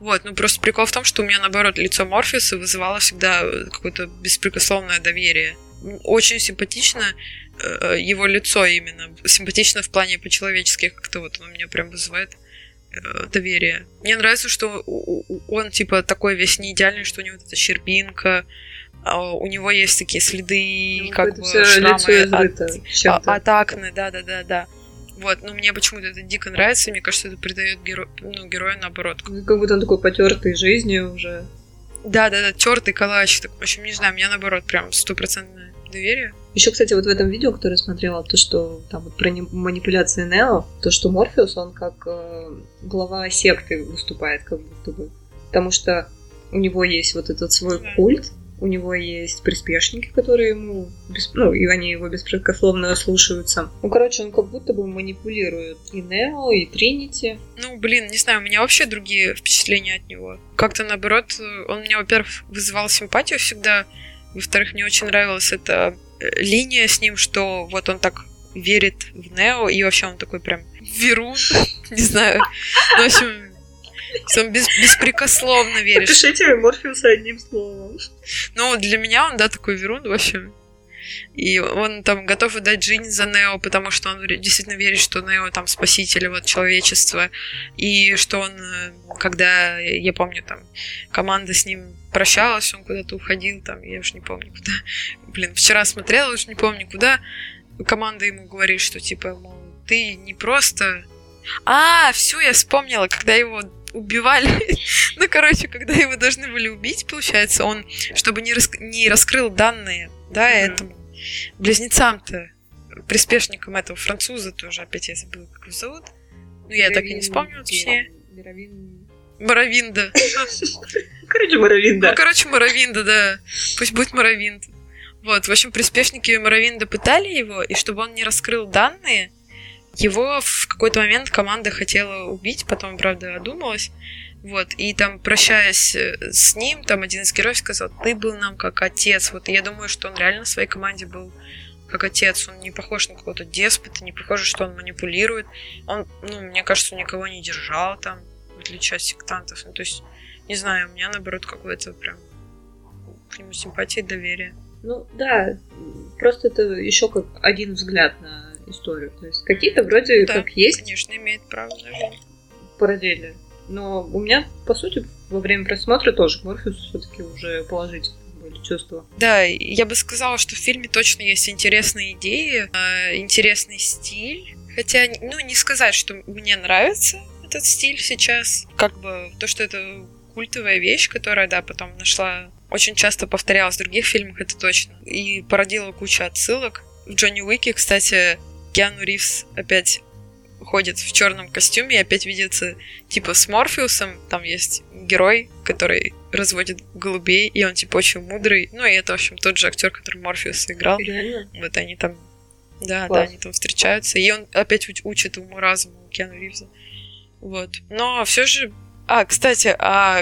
Вот, ну просто прикол в том, что у меня, наоборот, лицо Морфеуса вызывало всегда какое-то беспрекословное доверие. Очень симпатично его лицо именно. Симпатично в плане по-человечески как-то вот он меня прям вызывает доверие. Мне нравится, что он типа такой весь неидеальный, что у него вот эта щербинка, у него есть такие следы, ну, как бы шрамы от акне, да. Вот, но мне почему-то это дико нравится, мне кажется, это придает герою наоборот. Как будто он такой потертый жизнью уже. Да, тертый калач. В общем, не знаю, мне наоборот прям 100% доверие. Еще, кстати, вот в этом видео, которое я смотрела, то, что там вот про манипуляции Нео, то, что Морфеус, он как глава секты выступает, как будто бы. Потому что у него есть вот этот свой культ, у него есть приспешники, которые ему... и они его беспрекословно слушаются. Ну, короче, он как будто бы манипулирует и Нео, и Тринити. Ну, блин, не знаю, у меня вообще другие впечатления от него. Как-то, наоборот, он мне, во-первых, вызывал симпатию всегда, во-вторых, мне очень нравилась эта линия с ним, что вот он так верит в Нео, и вообще он такой прям верун, не знаю. В общем... Он беспрекословно веришь. Пишите Морфеуса одним словом. Ну, для меня он, да, такой верун, в общем. И он там готов отдать жизнь за Нео, потому что он действительно верит, что Нео там спаситель вот, человечества. И что он, когда, я помню, там, команда с ним прощалась, он куда-то уходил, там, я уж не помню куда. Блин, вчера смотрела, уж не помню куда. Команда ему говорит, что типа, мол, ты не просто... всё, я вспомнила, когда его... убивали. Когда его должны были убить, получается, он, чтобы не раскрыл данные, да, этому близнецам-то, приспешникам этого француза тоже, опять я забыла, как его зовут. Я так и не вспомнила точнее. Моровинда. Моровинда. Моровинда, да. Пусть будет Моровинд. Вот, в общем, приспешники Моровинда пытали его, и чтобы он не раскрыл данные, его в какой-то момент команда хотела убить, потом, правда, одумалась. Вот, и там, прощаясь с ним, там один из героев сказал: «Ты был нам как отец». Вот, и я думаю, что он реально в своей команде был как отец. Он не похож на какого-то деспота, не похоже, что он манипулирует. Он, мне кажется, никого не держал там, в отличие от сектантов. То есть, не знаю, у меня, наоборот, какое-то прям к нему симпатия и доверие. Да, просто это еще как один взгляд на историю. То есть какие-то вроде как есть. Конечно, имеет право на жизнь. Параллели. Но у меня, по сути, во время просмотра тоже к Морфеусу все-таки уже положительные были чувства. Да, я бы сказала, что в фильме точно есть интересные идеи, интересный стиль. Хотя, не сказать, что мне нравится этот стиль сейчас. Как бы то, что это культовая вещь, которая, да, потом нашла... Очень часто повторялась в других фильмах, это точно. И породила кучу отсылок. В Джонни Уике, кстати, Киану Ривз опять ходит в черном костюме и опять видится типа с Морфеусом. Там есть герой, который разводит голубей, и он типа очень мудрый. И это, в общем, тот же актер, который Морфеуса играл. Реально? Вот они там... Да, класс. Да, они там встречаются. И он опять учит уму-разуму Киану Ривза. Вот. Но все же... Кстати,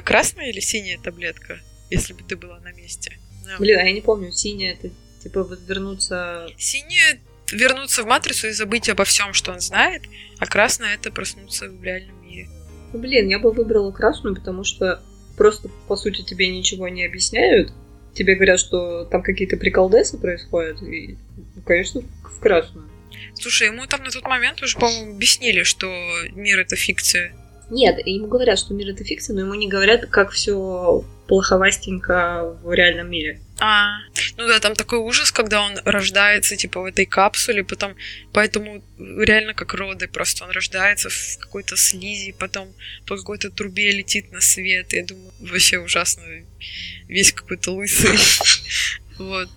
красная или синяя таблетка? Если бы ты была на месте. Блин, я не помню, синяя это типа вот вернуться... Синяя вернуться в Матрицу и забыть обо всем, что он знает, а красная это проснуться в реальном мире. Я бы выбрала красную, потому что просто, по сути, тебе ничего не объясняют. Тебе говорят, что там какие-то приколдесы происходят, и, конечно, в красную. Слушай, ему там на тот момент уже, по-моему, объяснили, что мир это фикция. Нет, ему говорят, что мир это фикция, но ему не говорят, как все плоховастенько в реальном мире. Там такой ужас, когда он рождается, типа, в этой капсуле, потом, поэтому реально как роды, просто он рождается в какой-то слизи, потом по какой-то трубе летит на свет, я думаю, вообще ужасно, весь какой-то лысый, вот.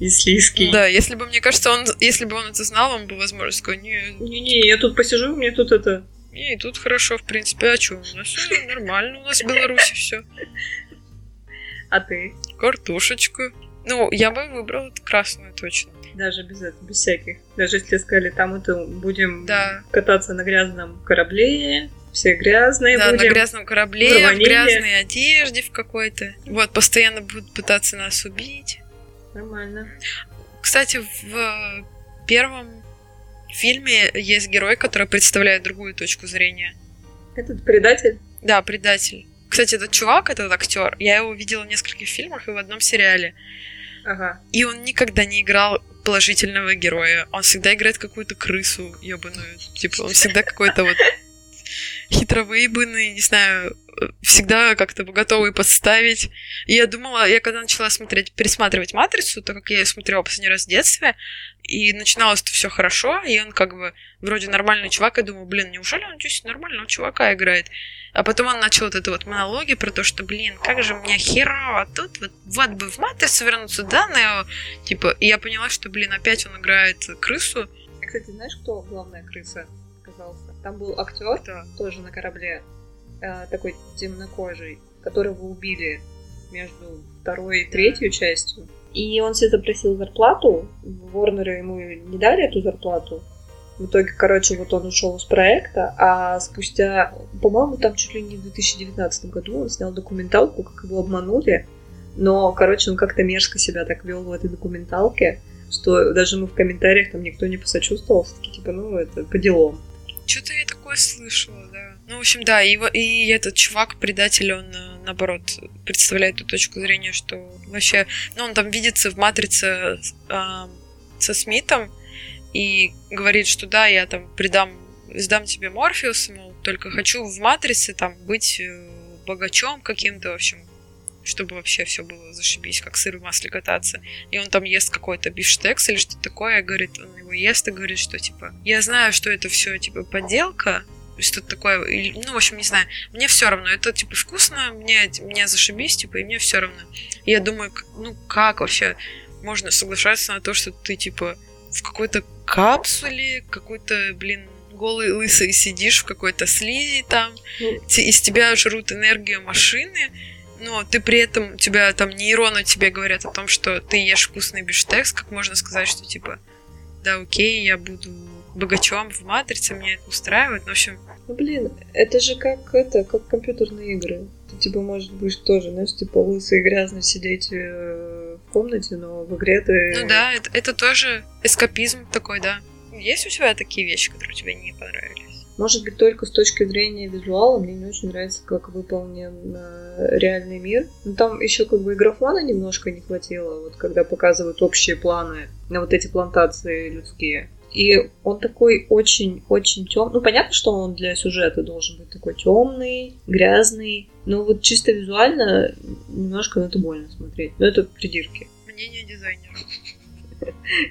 И слизкий. Да, если бы, мне кажется, если бы он это знал, он бы, возможно, сказал, не, я тут посижу, мне тут это... И тут хорошо, в принципе, у нас все нормально, у нас в Беларуси все. А ты? Картошечку. Я бы выбрала красную точно. Даже без этого, без всяких. Даже если сказали, там это будем кататься на грязном корабле, все грязные будем. Да, на грязном корабле, в грязной одежде в какой-то. Вот, постоянно будут пытаться нас убить. Нормально. Кстати, в первом фильме есть герой, который представляет другую точку зрения. Этот предатель? Да, предатель. Кстати, этот актер, я его видела в нескольких фильмах и в одном сериале. Ага. И он никогда не играл положительного героя. Он всегда играет какую-то крысу ебаную. Типа, он всегда какой-то вот хитровыебанный, не знаю, всегда как-то готовый подставить. И я думала, я когда начала пересматривать «Матрицу», так как я ее смотрела последний раз в детстве, и начиналось-то все хорошо, и он как бы вроде нормальный чувак, я думаю, неужели он здесь нормального чувака играет? А потом он начал монологи про то, что, как же мне херово тут, вот бы в «Матрицу» вернуться, да, Нео? Типа, и я поняла, что, опять он играет крысу. Кстати, знаешь, кто главная крыса оказалась? Там был актер, тоже на корабле, такой темнокожий, которого убили между второй и третью частью. И он себе запросил зарплату, Ворнеры ему не дали эту зарплату. В итоге, короче, вот он ушел из проекта, а спустя, по-моему, там чуть ли не в 2019 году он снял документалку, как его обманули. Но, короче, он как-то мерзко себя так вел в этой документалке, что даже ему в комментариях там никто не посочувствовал, все-таки, типа, ну, это по делам. Что-то я такое слышала, да. Ну, в общем, да, его, и этот чувак, предатель, он, наоборот, представляет ту точку зрения, что вообще... Ну, он там видится в «Матрице» со Смитом и говорит, что да, я там сдам тебе Морфеуса, мол, только хочу в «Матрице» там быть богачом каким-то, в общем, чтобы вообще все было зашибись, как сыр в масле кататься. И он там ест какой-то бифштекс или что-то такое, говорит, он его ест и говорит, что типа, я знаю, что это все типа подделка, что-то такое, ну, в общем, не знаю, мне все равно, это типа вкусно, мне зашибись, типа, и мне все равно. И я думаю, ну как вообще можно соглашаться на то, что ты типа в какой-то капсуле, какой-то, блин, голый, лысый сидишь в какой-то слизи там, из тебя жрут энергию машины, но ты при этом, у тебя там нейроны тебе говорят о том, что ты ешь вкусный бифштекс, как можно сказать, что типа, да окей, я буду богачом в «Матрице», меня это устраивает, в общем... Ну блин, это же как компьютерные игры. Ты типа, может быть, тоже, знаешь, типа лысый и грязный сидеть в комнате, но в игре ты... Ну да, это тоже эскапизм такой, да. Есть у тебя такие вещи, которые тебе не понравились? Может быть, только с точки зрения визуала мне не очень нравится, как выполнен реальный мир. Но там еще как бы и графона немножко не хватило, вот когда показывают общие планы на вот эти плантации людские. И он такой очень-очень темный. Ну, понятно, что он для сюжета должен быть такой темный, грязный. Но вот чисто визуально немножко на это больно смотреть. Но это придирки. Мнение дизайнера.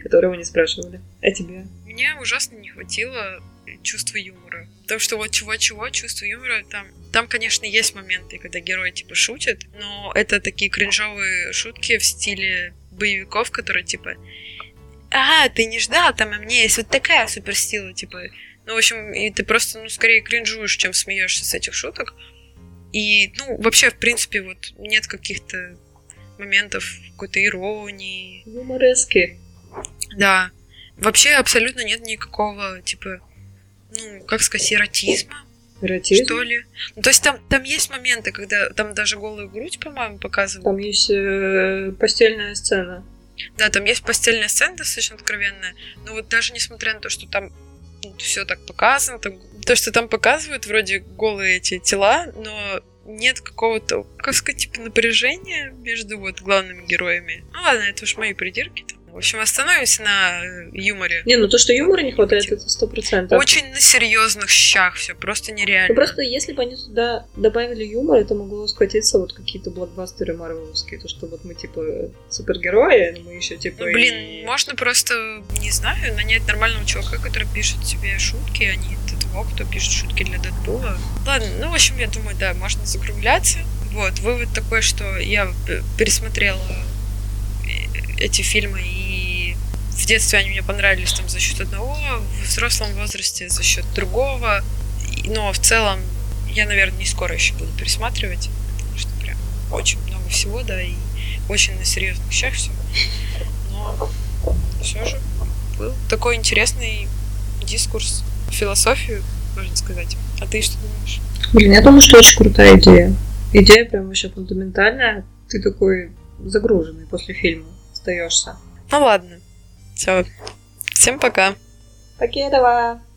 Которого не спрашивали. А тебе? Мне ужасно не хватило чувство юмора. Потому что вот чего-чего, чувство юмора там, конечно, есть моменты, когда герои типа шутят, но это такие кринжовые шутки в стиле боевиков, которые типа «Ага, ты не ждал, там, а мне есть вот такая суперсила», типа. Ну, в общем, и ты просто, ну, скорее кринжуешь, чем смеешься с этих шуток. И, ну, вообще, в принципе, вот нет каких-то моментов какой-то иронии. Юморески. Да. Вообще абсолютно нет никакого, типа, ну, как сказать, эротизма, эротизм? Что ли? Ну, то есть там есть моменты, когда там даже голую грудь, по-моему, показывают. Там есть постельная сцена. Да, там есть постельная сцена достаточно откровенная, но вот даже несмотря на то, что там все так показано, там, то, что там показывают, вроде голые эти тела, но нет какого-то, как сказать, типа напряжения между вот главными героями. Ну ладно, это уж мои придирки-то. В общем, остановимся на юморе. Не, ну то, что юмора не хватает, это 100%. Очень на серьезных щах все, просто нереально. Ну просто, если бы они туда добавили юмор, это могло скатиться вот какие-то блокбастеры марвеловские. То, что вот мы, типа, супергерои, но мы еще, типа... Ну, блин, можно просто, не знаю, нанять нормального чувака, который пишет тебе шутки, а не того, кто пишет шутки для Дэдпула. Ладно, ну, в общем, я думаю, да, можно закругляться. Вот, вывод такой, что я пересмотрела эти фильмы, и в детстве они мне понравились там за счет одного, в взрослом возрасте за счет другого. Но в целом я, наверное, не скоро еще буду пересматривать, потому что прям очень много всего, да, и очень на серьезных вещах все. Но все же был такой интересный дискурс, философию, можно сказать. А ты что думаешь? Блин, я думаю, что очень крутая идея. Идея прям вообще фундаментальная. Ты такой загруженный после фильма остаешься. Ну ладно. Все. Всем пока. Покедова.